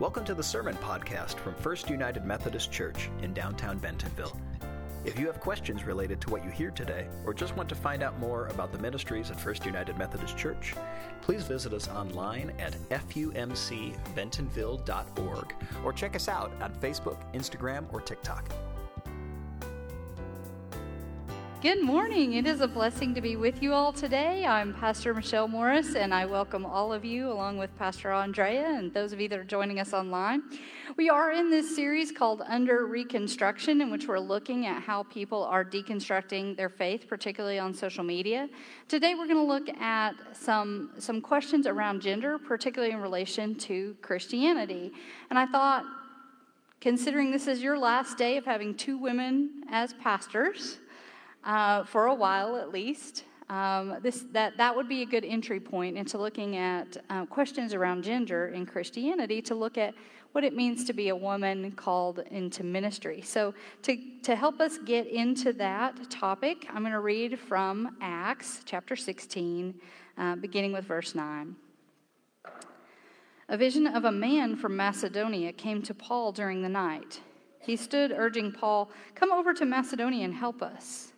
Welcome to the Sermon Podcast from First United Methodist Church in downtown Bentonville. If you have questions related to what you hear today, or just want to find out more about the ministries at First United Methodist Church, please visit us online at FUMCBentonville.org, or check us out on Facebook, Instagram, or TikTok. Good morning. It is a blessing to be with you all today. I'm Pastor Michelle Morris, and I welcome all of you along with Pastor Andrea and those of you that are joining us online. We are in this series called Under Reconstruction, in which we're looking at how people are deconstructing their faith, particularly on social media. Today we're going to look at some questions around gender, particularly in relation to Christianity. And I thought, considering this is your last day of having two women as pastors, for a while at least, that would be a good entry point into looking at questions around gender in Christianity, to look at what it means to be a woman called into ministry. So to help us get into that topic, I'm going to read from Acts chapter 16, beginning with verse 9. A vision of a man from Macedonia came to Paul during the night. He stood urging Paul, "Come over to Macedonia and help us."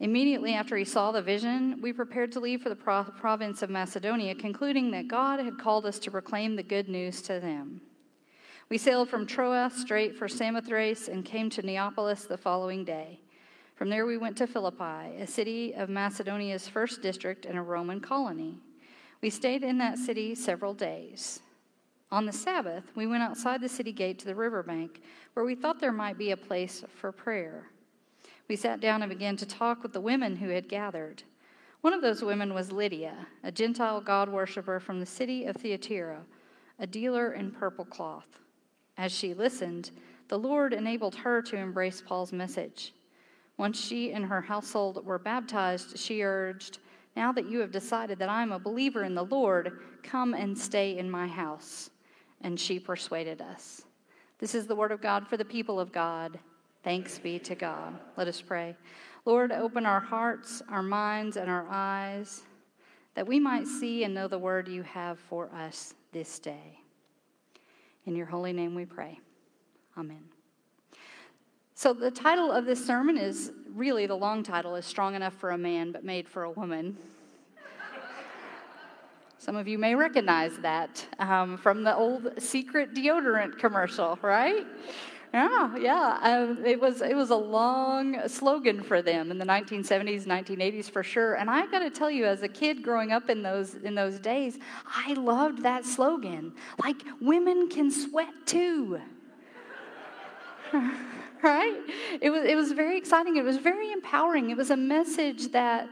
Immediately after he saw the vision, we prepared to leave for the province of Macedonia, concluding that God had called us to proclaim the good news to them. We sailed from Troas straight for Samothrace and came to Neapolis the following day. From there we went to Philippi, a city of Macedonia's first district and a Roman colony. We stayed in that city several days. On the Sabbath, we went outside the city gate to the riverbank, where we thought there might be a place for prayer. We sat down and began to talk with the women who had gathered. One of those women was Lydia, a Gentile God worshiper from the city of Thyatira, a dealer in purple cloth. As she listened, the Lord enabled her to embrace Paul's message. Once she and her household were baptized, she urged, "Now that you have decided that I am a believer in the Lord, come and stay in my house." And she persuaded us. This is the word of God for the people of God. Thanks be to God. Let us pray. Lord, open our hearts, our minds, and our eyes, that we might see and know the word you have for us this day. In your holy name we pray. Amen. So the title of this sermon is, really the long title is Strong Enough for a Man But Made for a Woman. Some of you may recognize that from the old Secret deodorant commercial, right? Yeah. It was a long slogan for them in the 1970s, 1980s for sure. And I've got to tell you, as a kid growing up in those days, I loved that slogan. Like, women can sweat too, right? It was very exciting. It was very empowering. It was a message that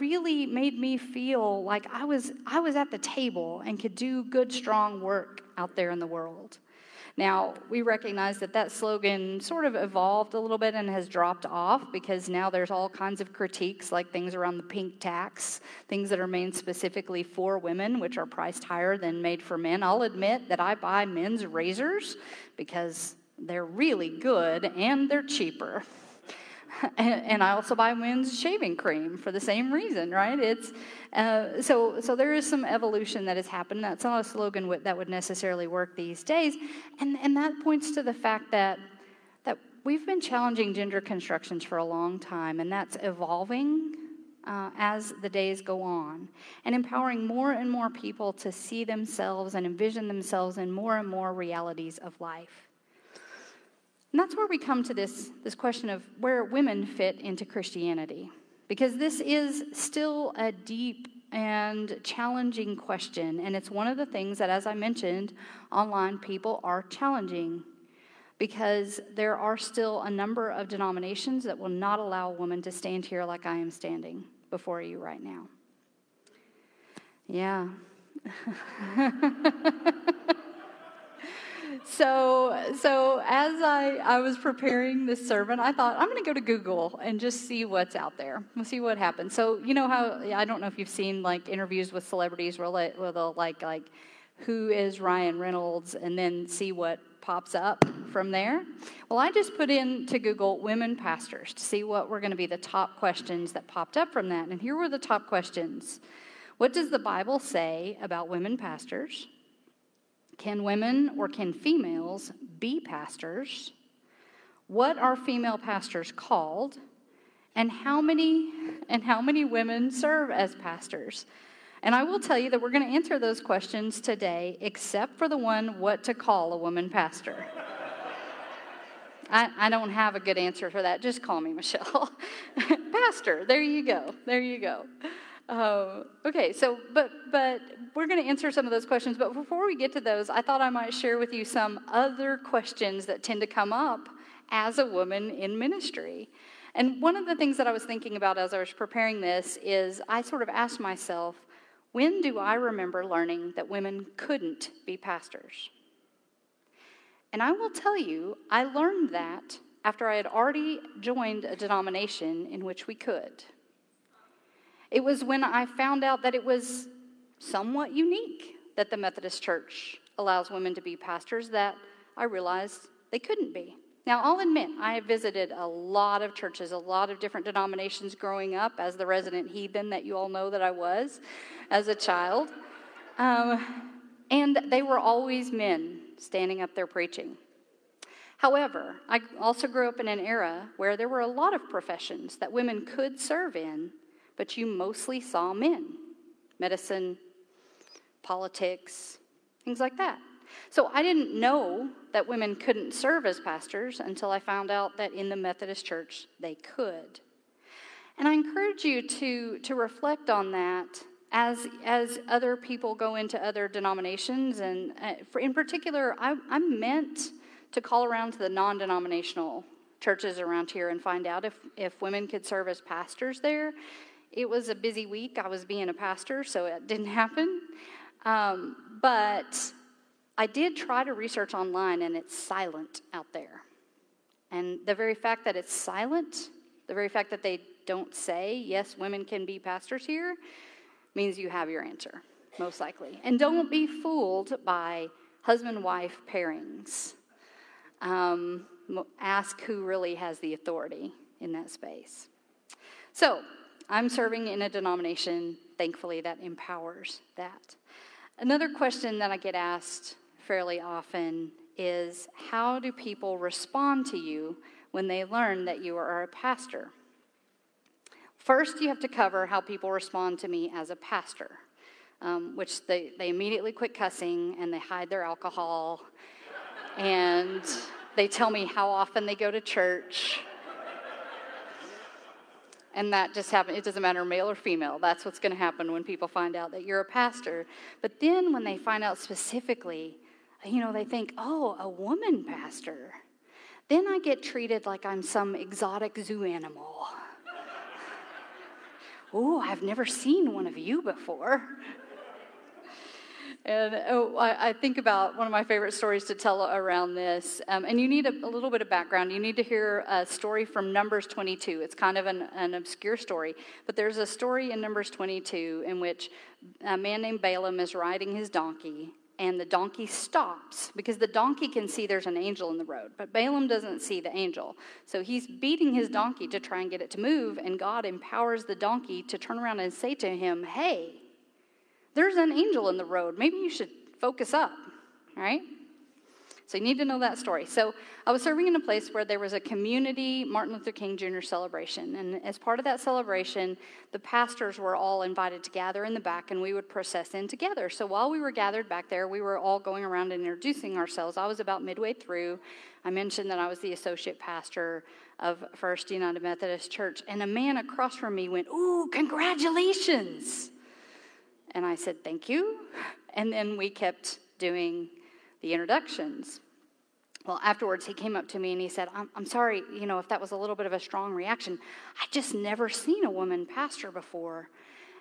really made me feel like I was at the table and could do good, strong work out there in the world. Now, we recognize that slogan sort of evolved a little bit and has dropped off, because now there's all kinds of critiques, like things around the pink tax, things that are made specifically for women, which are priced higher than made for men. I'll admit that I buy men's razors because they're really good and they're cheaper. And I also buy women's shaving cream for the same reason, right? It's so there is some evolution that has happened. That's not a slogan that would necessarily work these days, and that points to the fact that we've been challenging gender constructions for a long time, and that's evolving as the days go on, and empowering more and more people to see themselves and envision themselves in more and more realities of life. And that's where we come to this question of where women fit into Christianity, because this is still a deep and challenging question, and it's one of the things that, as I mentioned, online people are challenging, because there are still a number of denominations that will not allow a woman to stand here like I am standing before you right now. Yeah. So as I was preparing this sermon, I thought, I'm going to go to Google and just see what's out there. We'll see what happens. So you know how, I don't know if you've seen like interviews with celebrities where they'll like who is Ryan Reynolds, and then see what pops up from there. Well, I just put in to Google women pastors to see what were going to be the top questions that popped up from that. And here were the top questions. What does the Bible say about women pastors? Can women or can females be pastors? What are female pastors called? And how many women serve as pastors? And I will tell you that we're going to answer those questions today, except for the one, what to call a woman pastor. I don't have a good answer for that. Just call me Michelle. Pastor, there you go. There you go. Okay, so, but we're going to answer some of those questions. But before we get to those, I thought I might share with you some other questions that tend to come up as a woman in ministry. And one of the things that I was thinking about as I was preparing this is I sort of asked myself, when do I remember learning that women couldn't be pastors? And I will tell you, I learned that after I had already joined a denomination in which we could. It was when I found out that it was somewhat unique that the Methodist Church allows women to be pastors that I realized they couldn't be. Now, I'll admit, I have visited a lot of churches, a lot of different denominations growing up as the resident heathen that you all know that I was as a child. And they were always men standing up there preaching. However, I also grew up in an era where there were a lot of professions that women could serve in, but you mostly saw men. Medicine, politics, things like that. So I didn't know that women couldn't serve as pastors until I found out that in the Methodist Church they could. And I encourage you to reflect on that as other people go into other denominations. And in particular, I'm meant to call around to the non-denominational churches around here and find out if women could serve as pastors there. It was a busy week. I was being a pastor, so it didn't happen. But I did try to research online, and it's silent out there. And the very fact that it's silent, the very fact that they don't say, yes, women can be pastors here, means you have your answer, most likely. And don't be fooled by husband-wife pairings. Ask who really has the authority in that space. So I'm serving in a denomination, thankfully, that empowers that. Another question that I get asked fairly often is, how do people respond to you when they learn that you are a pastor? First, you have to cover how people respond to me as a pastor, which they immediately quit cussing and they hide their alcohol and they tell me how often they go to church. And that just happened. It doesn't matter male or female. That's what's going to happen when people find out that you're a pastor. But then when they find out specifically, you know, they think, oh, a woman pastor. Then I get treated like I'm some exotic zoo animal. Oh, I've never seen one of you before. And I think about one of my favorite stories to tell around this. And you need a little bit of background. You need to hear a story from Numbers 22. It's kind of an obscure story. But there's a story in Numbers 22 in which a man named Balaam is riding his donkey. And the donkey stops because the donkey can see there's an angel in the road. But Balaam doesn't see the angel. So he's beating his donkey to try and get it to move. And God empowers the donkey to turn around and say to him, hey, there's an angel in the road. Maybe you should focus up, all right? So you need to know that story. So I was serving in a place where there was a community Martin Luther King Jr. celebration. And as part of that celebration, the pastors were all invited to gather in the back, and we would process in together. So while we were gathered back there, we were all going around and introducing ourselves. I was about midway through. I mentioned that I was the associate pastor of First United Methodist Church. And a man across from me went, ooh, congratulations. And I said, thank you. And then we kept doing the introductions. Well, afterwards, he came up to me and he said, I'm sorry, you know, if that was a little bit of a strong reaction. I just never seen a woman pastor before.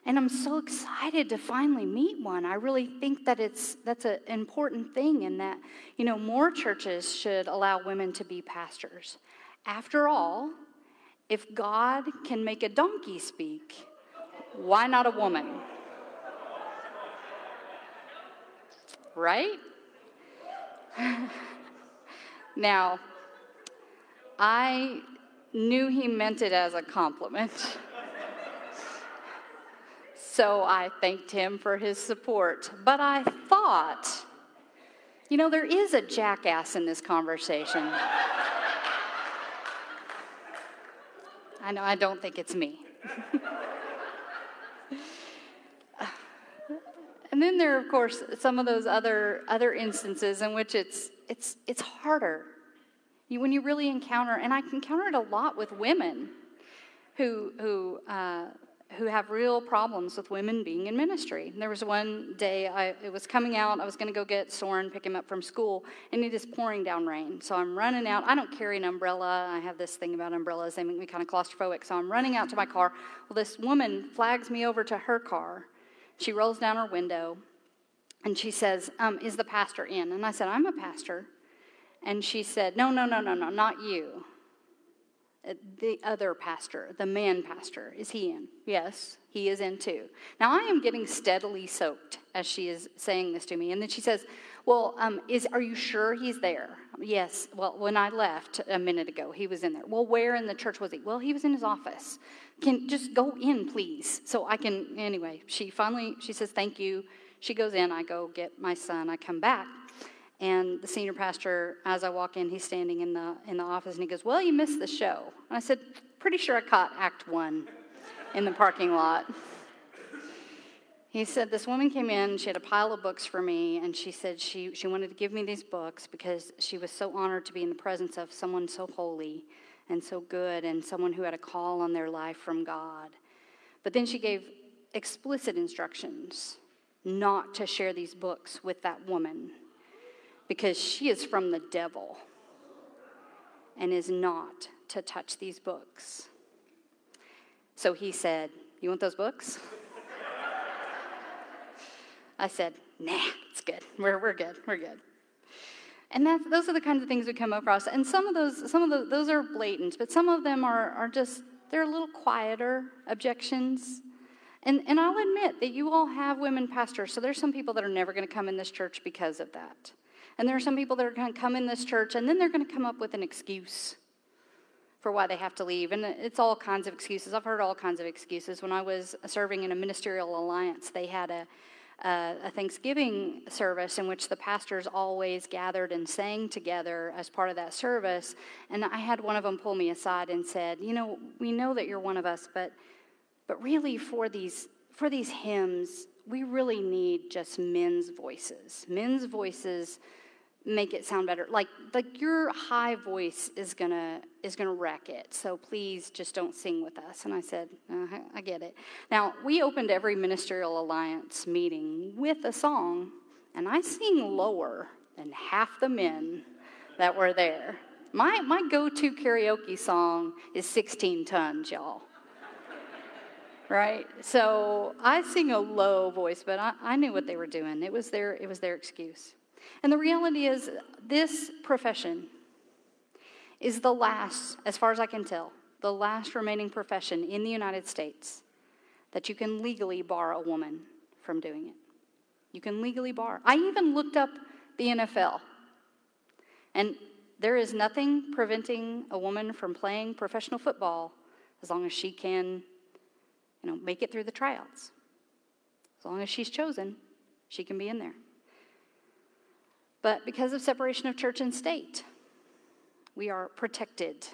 And I'm so excited to finally meet one. I really think that that's an important thing and that, you know, more churches should allow women to be pastors. After all, if God can make a donkey speak, why not a woman? Right? Now, I knew he meant it as a compliment. So I thanked him for his support. But I thought You know, there is a jackass in this conversation. I know, I don't think it's me. And then there are, of course, some of those other instances in which it's harder. When you really encounter, and I encounter it a lot with women who have real problems with women being in ministry. And there was one day, it was coming out, I was going to go get Soren, pick him up from school, and it is pouring down rain. So I'm running out. I don't carry an umbrella. I have this thing about umbrellas. They make me kind of claustrophobic. So I'm running out to my car. Well, this woman flags me over to her car. She rolls down her window, and she says, is the pastor in? And I said, I'm a pastor. And she said, no, not you. The other pastor, the man pastor, is he in? Yes, he is in too. Now, I am getting steadily soaked as she is saying this to me. And then she says, well, are you sure he's there? Yes. Well, when I left a minute ago, he was in there. Well, where in the church was he? Well, he was in his office. Can just go in, please, so I can, anyway. She says, thank you. She goes in. I go get my son. I come back. And the senior pastor, as I walk in, he's standing in the office, and he goes, well, you missed the show. And I said, pretty sure I caught Act 1 in the parking lot. He said, this woman came in, she had a pile of books for me, and she said she wanted to give me these books because she was so honored to be in the presence of someone so holy and so good and someone who had a call on their life from God. But then she gave explicit instructions not to share these books with that woman, because she is from the devil and is not to touch these books. So he said, you want those books? I said, nah, it's good. We're good. And those are the kinds of things we come across. And some of those are blatant, but some of them are just, they're a little quieter objections. And I'll admit that you all have women pastors, so there's some people that are never going to come in this church because of that. And there are some people that are going to come in this church, and then they're going to come up with an excuse for why they have to leave. And it's all kinds of excuses. I've heard all kinds of excuses. When I was serving in a ministerial alliance, they had a Thanksgiving service in which the pastors always gathered and sang together as part of that service. And I had one of them pull me aside and said, you know, we know that you're one of us, but really for these hymns, we really need just men's voices. Men's voices make it sound better. Like your high voice is gonna wreck it, so please just don't sing with us. And I said, I get it. Now, we opened every ministerial alliance meeting with a song, and I sing lower than half the men that were there. My go-to karaoke song is 16 Tons, y'all. Right? So I sing a low voice, but I knew what they were doing. It was their excuse. And the reality is, this profession is the last, as far as I can tell, the last remaining profession in the United States that you can legally bar a woman from doing it. You can legally bar. I even looked up the NFL, and there is nothing preventing a woman from playing professional football as long as she can, make it through the tryouts. As long as she's chosen, she can be in there. But because of separation of church and state, we are protected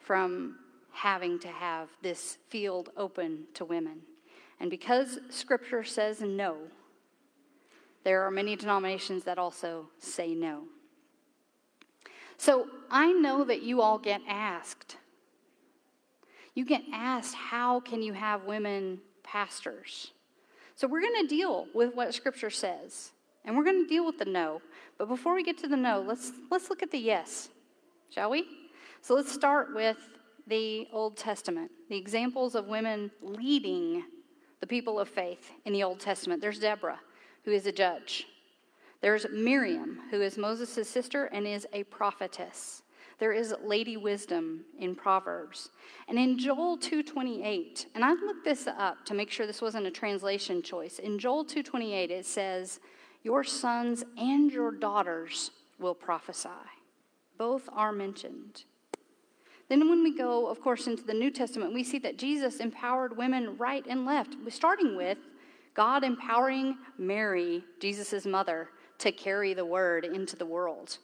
from having to have this field open to women. And because Scripture says no, there are many denominations that also say no. So I know that you all get asked. You get asked, how can you have women pastors? So we're going to deal with what Scripture says, and we're going to deal with the no. But before we get to the no, let's look at the yes, shall we? So let's start with the Old Testament, the examples of women leading the people of faith in the Old Testament. There's Deborah, who is a judge. There's Miriam, who is Moses' sister and is a prophetess. There is Lady Wisdom in Proverbs. And in Joel 2:28, and I looked this up to make sure this wasn't a translation choice. In Joel 2:28, it says, your sons and your daughters will prophesy. Both are mentioned. Then when we go, of course, into the New Testament, we see that Jesus empowered women right and left, starting with God empowering Mary, Jesus' mother, to carry the word into the world.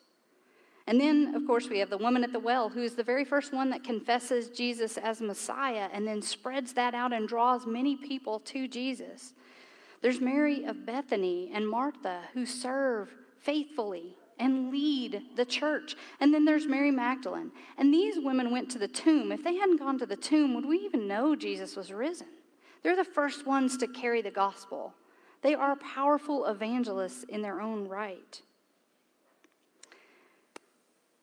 And then, of course, we have the woman at the well, who is the very first one that confesses Jesus as Messiah and then spreads that out and draws many people to Jesus. There's Mary of Bethany and Martha, who serve faithfully and lead the church. And then there's Mary Magdalene. And these women went to the tomb. If they hadn't gone to the tomb, would we even know Jesus was risen? They're the first ones to carry the gospel. They are powerful evangelists in their own right.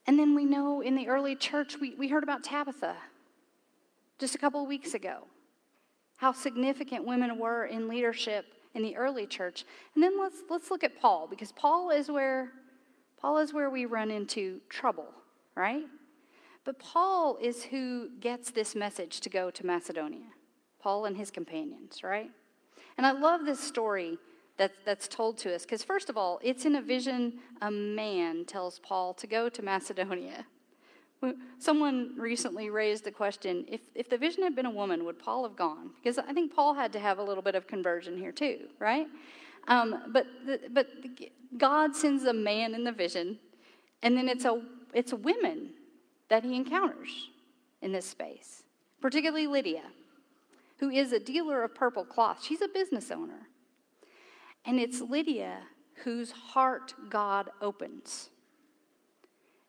And then we know in the early church, we heard about Tabitha just a couple of weeks ago, how significant women were in leadership in the early church. And then let's look at Paul, because Paul is where we run into trouble, right? But Paul is who gets this message to go to Macedonia, Paul and his companions, right? And I love this story that's told to us, because first of all, it's in a vision. A man tells Paul to go to Macedonia. Someone recently raised the question, if the vision had been a woman, would Paul have gone? Because I think Paul had to have a little bit of conversion here too, right? But God sends a man in the vision, and then it's women that he encounters in this space, particularly Lydia, who is a dealer of purple cloth. She's a business owner. And it's Lydia whose heart God opens.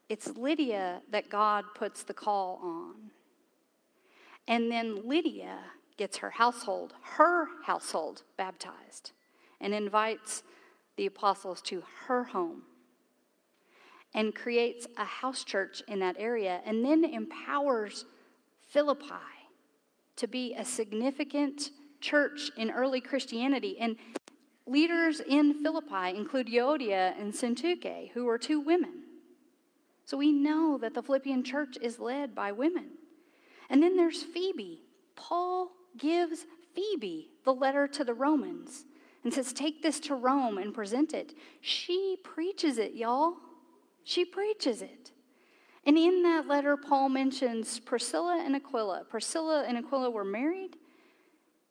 It's Lydia that God puts the call on. And then Lydia gets her household baptized and invites the apostles to her home and creates a house church in that area, and then empowers Philippi to be a significant church in early Christianity. And leaders in Philippi include Euodia and Syntyche, who are two women. So we know that the Philippian church is led by women. And then there's Phoebe. Paul gives Phoebe the letter to the Romans and says, take this to Rome and present it. She preaches it, y'all. She preaches it. And in that letter, Paul mentions Priscilla and Aquila. Priscilla and Aquila were married,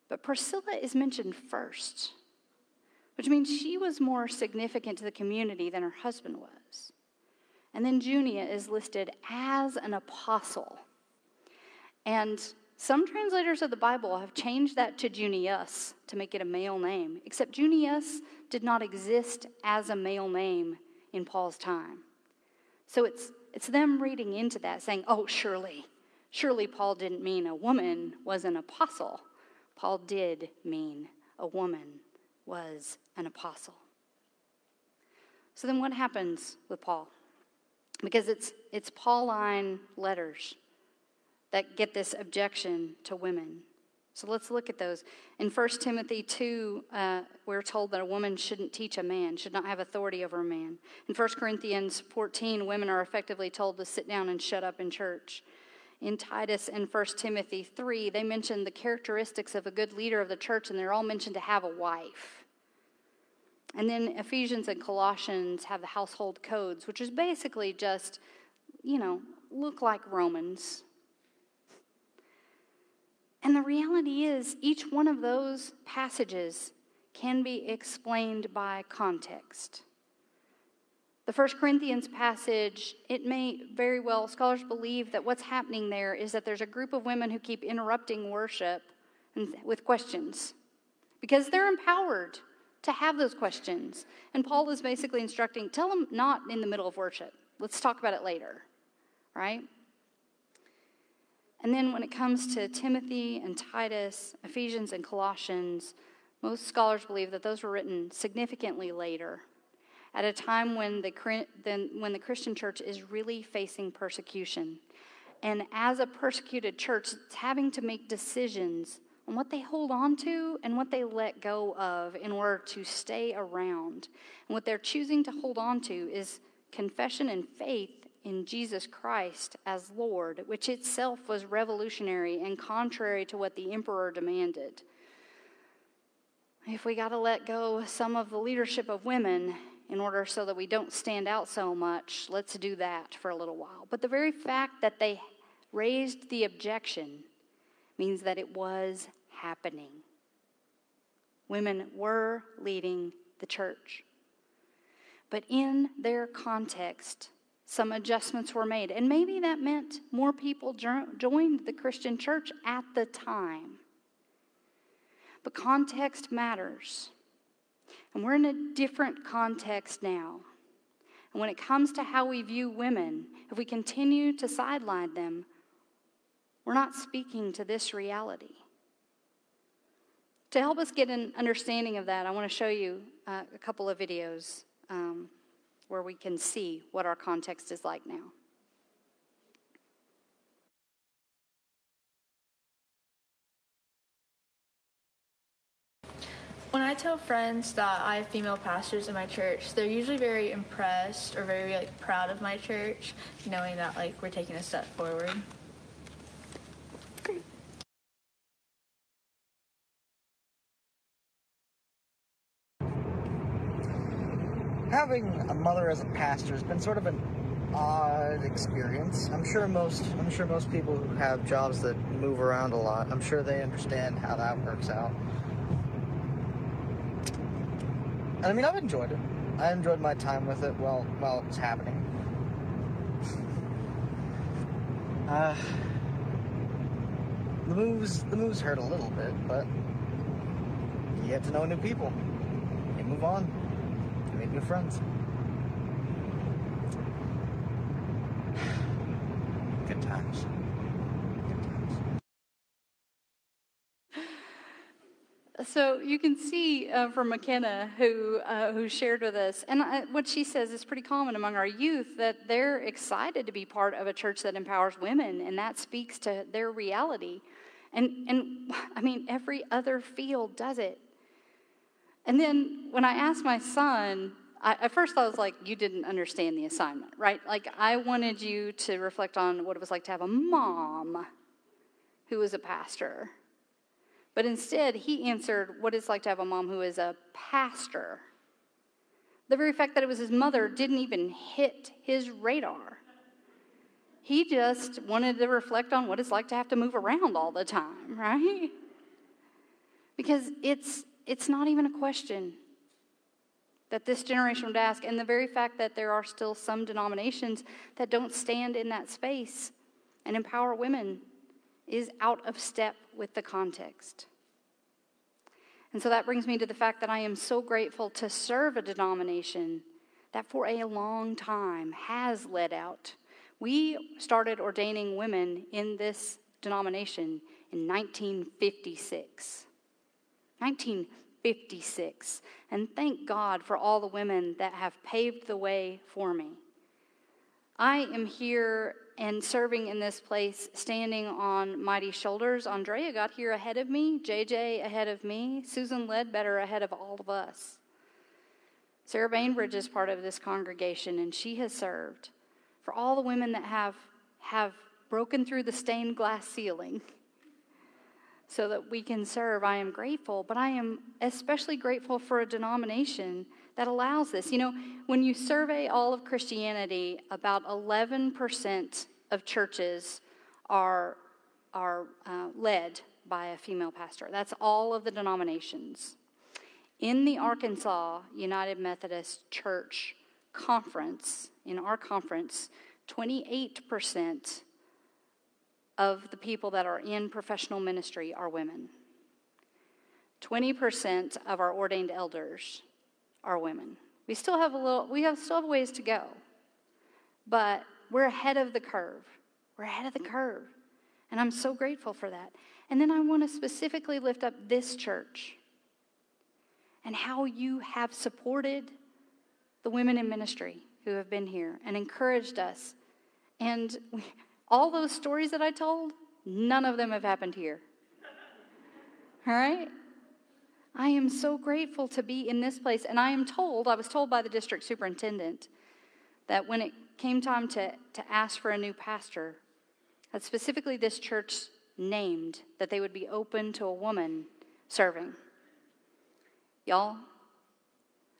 but Priscilla is mentioned first, which means she was more significant to the community than her husband was. And then Junia is listed as an apostle. And some translators of the Bible have changed that to Junius to make it a male name, except Junius did not exist as a male name in Paul's time. So it's them reading into that, saying, oh, surely Paul didn't mean a woman was an apostle. Paul did mean a woman was an apostle. So then what happens with Paul? Because it's Pauline letters that get this objection to women. So let's look at those. In 1 Timothy 2, we're told that a woman shouldn't teach a man, should not have authority over a man. In 1 Corinthians 14, women are effectively told to sit down and shut up in church. In Titus and 1 Timothy 3, they mention the characteristics of a good leader of the church, and they're all mentioned to have a wife. And then Ephesians and Colossians have the household codes, which is basically just, look like Romans. And the reality is, each one of those passages can be explained by context. The 1 Corinthians passage, it may very well, scholars believe that what's happening there is that there's a group of women who keep interrupting worship with questions, because they're empowered to have those questions. And Paul is basically instructing, tell them not in the middle of worship. Let's talk about it later, right? And then when it comes to Timothy and Titus, Ephesians and Colossians, most scholars believe that those were written significantly later, at a time when the Christian church is really facing persecution. And as a persecuted church, it's having to make decisions on what they hold on to and what they let go of in order to stay around. And what they're choosing to hold on to is confession and faith in Jesus Christ as Lord, which itself was revolutionary and contrary to what the emperor demanded. If we got to let go of some of the leadership of women in order so that we don't stand out so much, let's do that for a little while. But the very fact that they raised the objection means that it was happening. Women were leading the church. but in their context, some adjustments were made. And maybe that meant more people joined the Christian church at the time. But context matters. And we're in a different context now. And when it comes to how we view women, if we continue to sideline them, we're not speaking to this reality. To help us get an understanding of that, I want to show you a couple of videos where we can see what our context is like now. When I tell friends that I have female pastors in my church, they're usually very impressed or very proud of my church, knowing that we're taking a step forward. Having a mother as a pastor has been sort of an odd experience. I'm sure most people who have jobs that move around a lot, I'm sure they understand how that works out. And I mean, I've enjoyed it. I enjoyed my time with it while it was happening. The moves hurt a little bit, but you get to know new people. You move on. Make new friends. Good times. Good times. So you can see from McKenna, who shared with us, and what she says is pretty common among our youth, that they're excited to be part of a church that empowers women, and that speaks to their reality. And I mean, every other field does it. And then when I asked my son, at first I was like, you didn't understand the assignment, right? I wanted you to reflect on what it was like to have a mom who was a pastor. But instead, he answered what it's like to have a mom who is a pastor. The very fact that it was his mother didn't even hit his radar. He just wanted to reflect on what it's like to have to move around all the time, right? Because it's not even a question that this generation would ask. And the very fact that there are still some denominations that don't stand in that space and empower women is out of step with the context. And so that brings me to the fact that I am so grateful to serve a denomination that for a long time has led out. We started ordaining women in this denomination in 1956. 1956, and thank God for all the women that have paved the way for me. I am here and serving in this place, standing on mighty shoulders. Andrea got here ahead of me, JJ ahead of me, Susan Ledbetter ahead of all of us. Sarah Bainbridge is part of this congregation, and she has served. For all the women that have broken through the stained glass ceiling, so that we can serve, I am grateful. But I am especially grateful for a denomination that allows this. You know, when you survey all of Christianity, about 11% of churches are led by a female pastor. That's all of the denominations. In the Arkansas United Methodist Church Conference, in our conference, 28% of the people that are in professional ministry are women. 20% of our ordained elders are women. We still have a ways to go, but we're ahead of the curve. We're ahead of the curve, and I'm so grateful for that. And then I want to specifically lift up this church and how you have supported the women in ministry who have been here and encouraged us. And all those stories that I told, none of them have happened here. All right? I am so grateful to be in this place. And I was told by the district superintendent that when it came time to ask for a new pastor, that specifically this church named that they would be open to a woman serving. Y'all,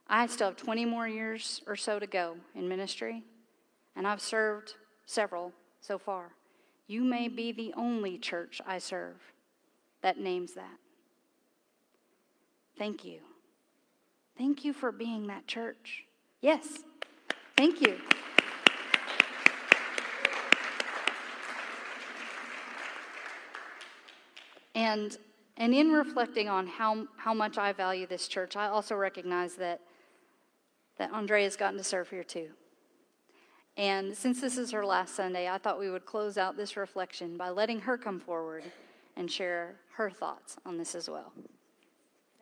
I still have 20 more years or so to go in ministry, and I've served several so far. You may be the only church I serve that names that. Thank you. Thank you for being that church. Yes. Thank you. And in reflecting on how much I value this church, I also recognize that Andrea's gotten to serve here too. And since this is her last Sunday, I thought we would close out this reflection by letting her come forward and share her thoughts on this as well.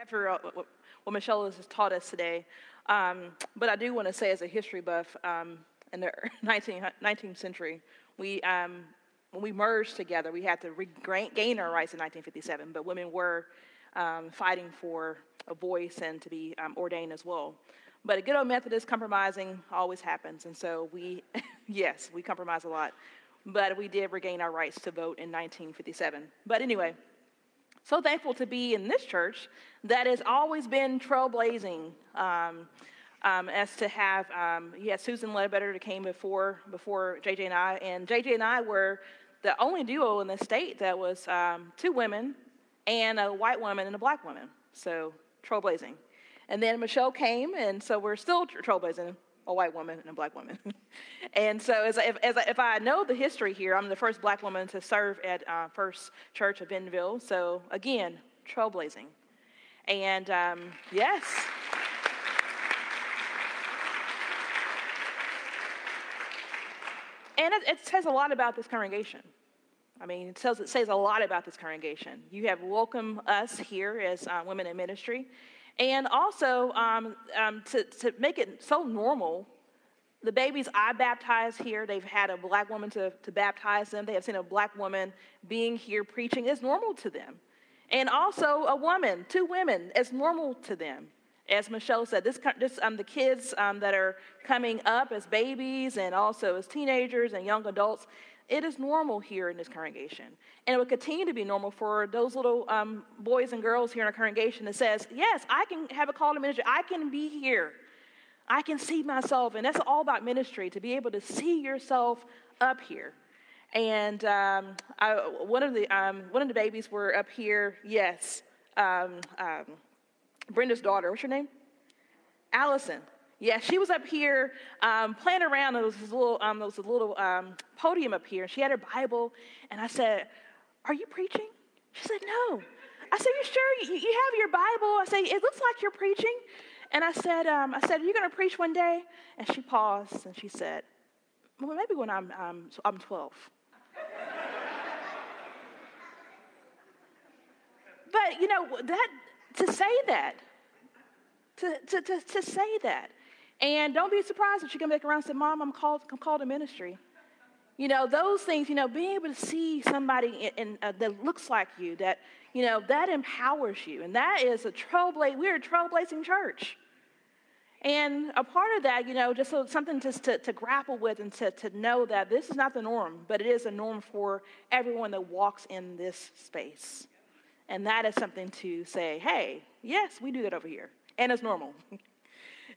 After what Michelle has taught us today, but I do want to say as a history buff, in the 19th century, when we merged together, we had to regain our rights in 1957, but women were fighting for a voice and to be ordained as well. But a good old Methodist compromising always happens, and so we compromise a lot, but we did regain our rights to vote in 1957. But anyway, so thankful to be in this church that has always been trailblazing, as to have, Susan Ledbetter that came before JJ and I, and JJ and I were the only duo in the state that was two women and a white woman and a black woman, so trailblazing. And then Michelle came, and so we're still trailblazing, a white woman and a black woman. And so if I know the history here, I'm the first black woman to serve at First Church of Bentonville. So again, trailblazing. And yes. And it says a lot about this congregation. I mean, it says a lot about this congregation. You have welcomed us here as women in ministry. And also, to make it so normal, the babies I baptized here, they've had a black woman to baptize them. They have seen a black woman being here preaching. It's normal to them. And also a woman, two women, it's normal to them. As Michelle said, the kids that are coming up as babies and also as teenagers and young adults, it is normal here in this congregation. And it will continue to be normal for those little boys and girls here in our congregation that says, yes, I can have a call to ministry. I can be here. I can see myself. And that's all about ministry, to be able to see yourself up here. And one of the babies were up here, yes, Brenda's daughter. What's your name? Allison. Yeah, she was up here playing around. There was this little podium up here. She had her Bible, and I said, "Are you preaching?" She said, "No." I said, "You sure? You have your Bible?" I said, "It looks like you're preaching." And "I said, are you going to preach one day?" And she paused, and she said, "Well, maybe when I'm 12." But you know that to say that, to say that. And don't be surprised if she comes back around and says, "Mom, I'm called to ministry." You know, those things, you know, being able to see somebody that looks like you, that, you know, that empowers you. And that is we're a trailblazing church. And a part of that, you know, just something just to grapple with and to know that this is not the norm, but it is a norm for everyone that walks in this space. And that is something to say, hey, yes, we do that over here. And it's normal.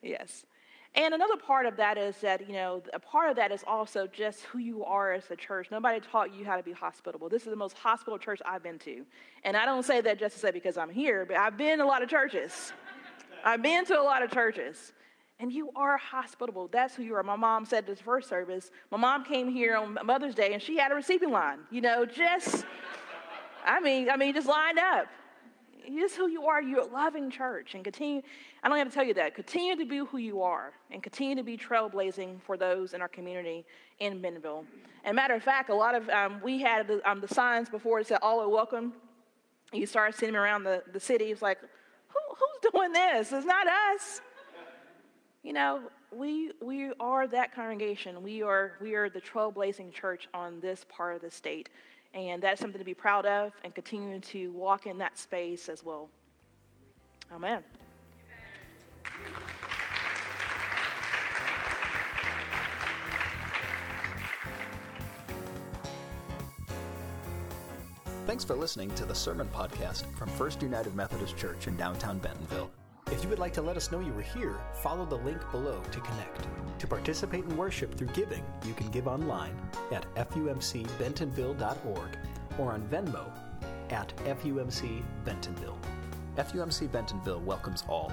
Yes. And another part of that is that, you know, a part of that is also just who you are as a church. Nobody taught you how to be hospitable. This is the most hospitable church I've been to. And I don't say that just to say because I'm here, but I've been to a lot of churches. I've been to a lot of churches. And you are hospitable. That's who you are. My mom said this first service. My mom came here on Mother's Day, and she had a receiving line. You know, just, I mean, just lined up. This is who you are. You're a loving church. And continue, I don't have to tell you that. Continue to be who you are and continue to be trailblazing for those in our community in Bentonville. And matter of fact, a lot of, we had the signs before that said, "All are welcome." You started seeing them around the city. It's like, who's doing this? It's not us. You know, we are that congregation. We are the trailblazing church on this part of the state. And that's something to be proud of and continue to walk in that space as well. Amen. Thanks for listening to the Sermon Podcast from First United Methodist Church in downtown Bentonville. If you would like to let us know you were here, follow the link below to connect. To participate in worship through giving, you can give online at FUMCBentonville.org or on Venmo at FUMCBentonville. FUMC Bentonville welcomes all.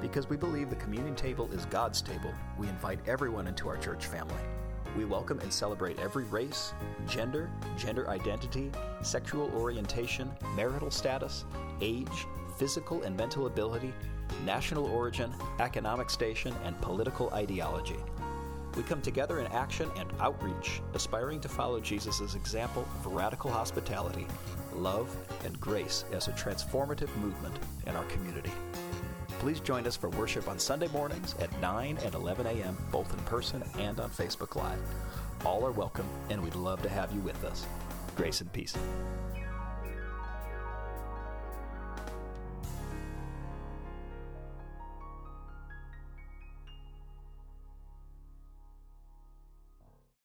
Because we believe the communion table is God's table, we invite everyone into our church family. We welcome and celebrate every race, gender, gender identity, sexual orientation, marital status, age, physical and mental ability, national origin, economic station, and political ideology. We come together in action and outreach, aspiring to follow Jesus' example of radical hospitality, love, and grace as a transformative movement in our community. Please join us for worship on Sunday mornings at 9 and 11 a.m., both in person and on Facebook Live. All are welcome, and we'd love to have you with us. Grace and peace.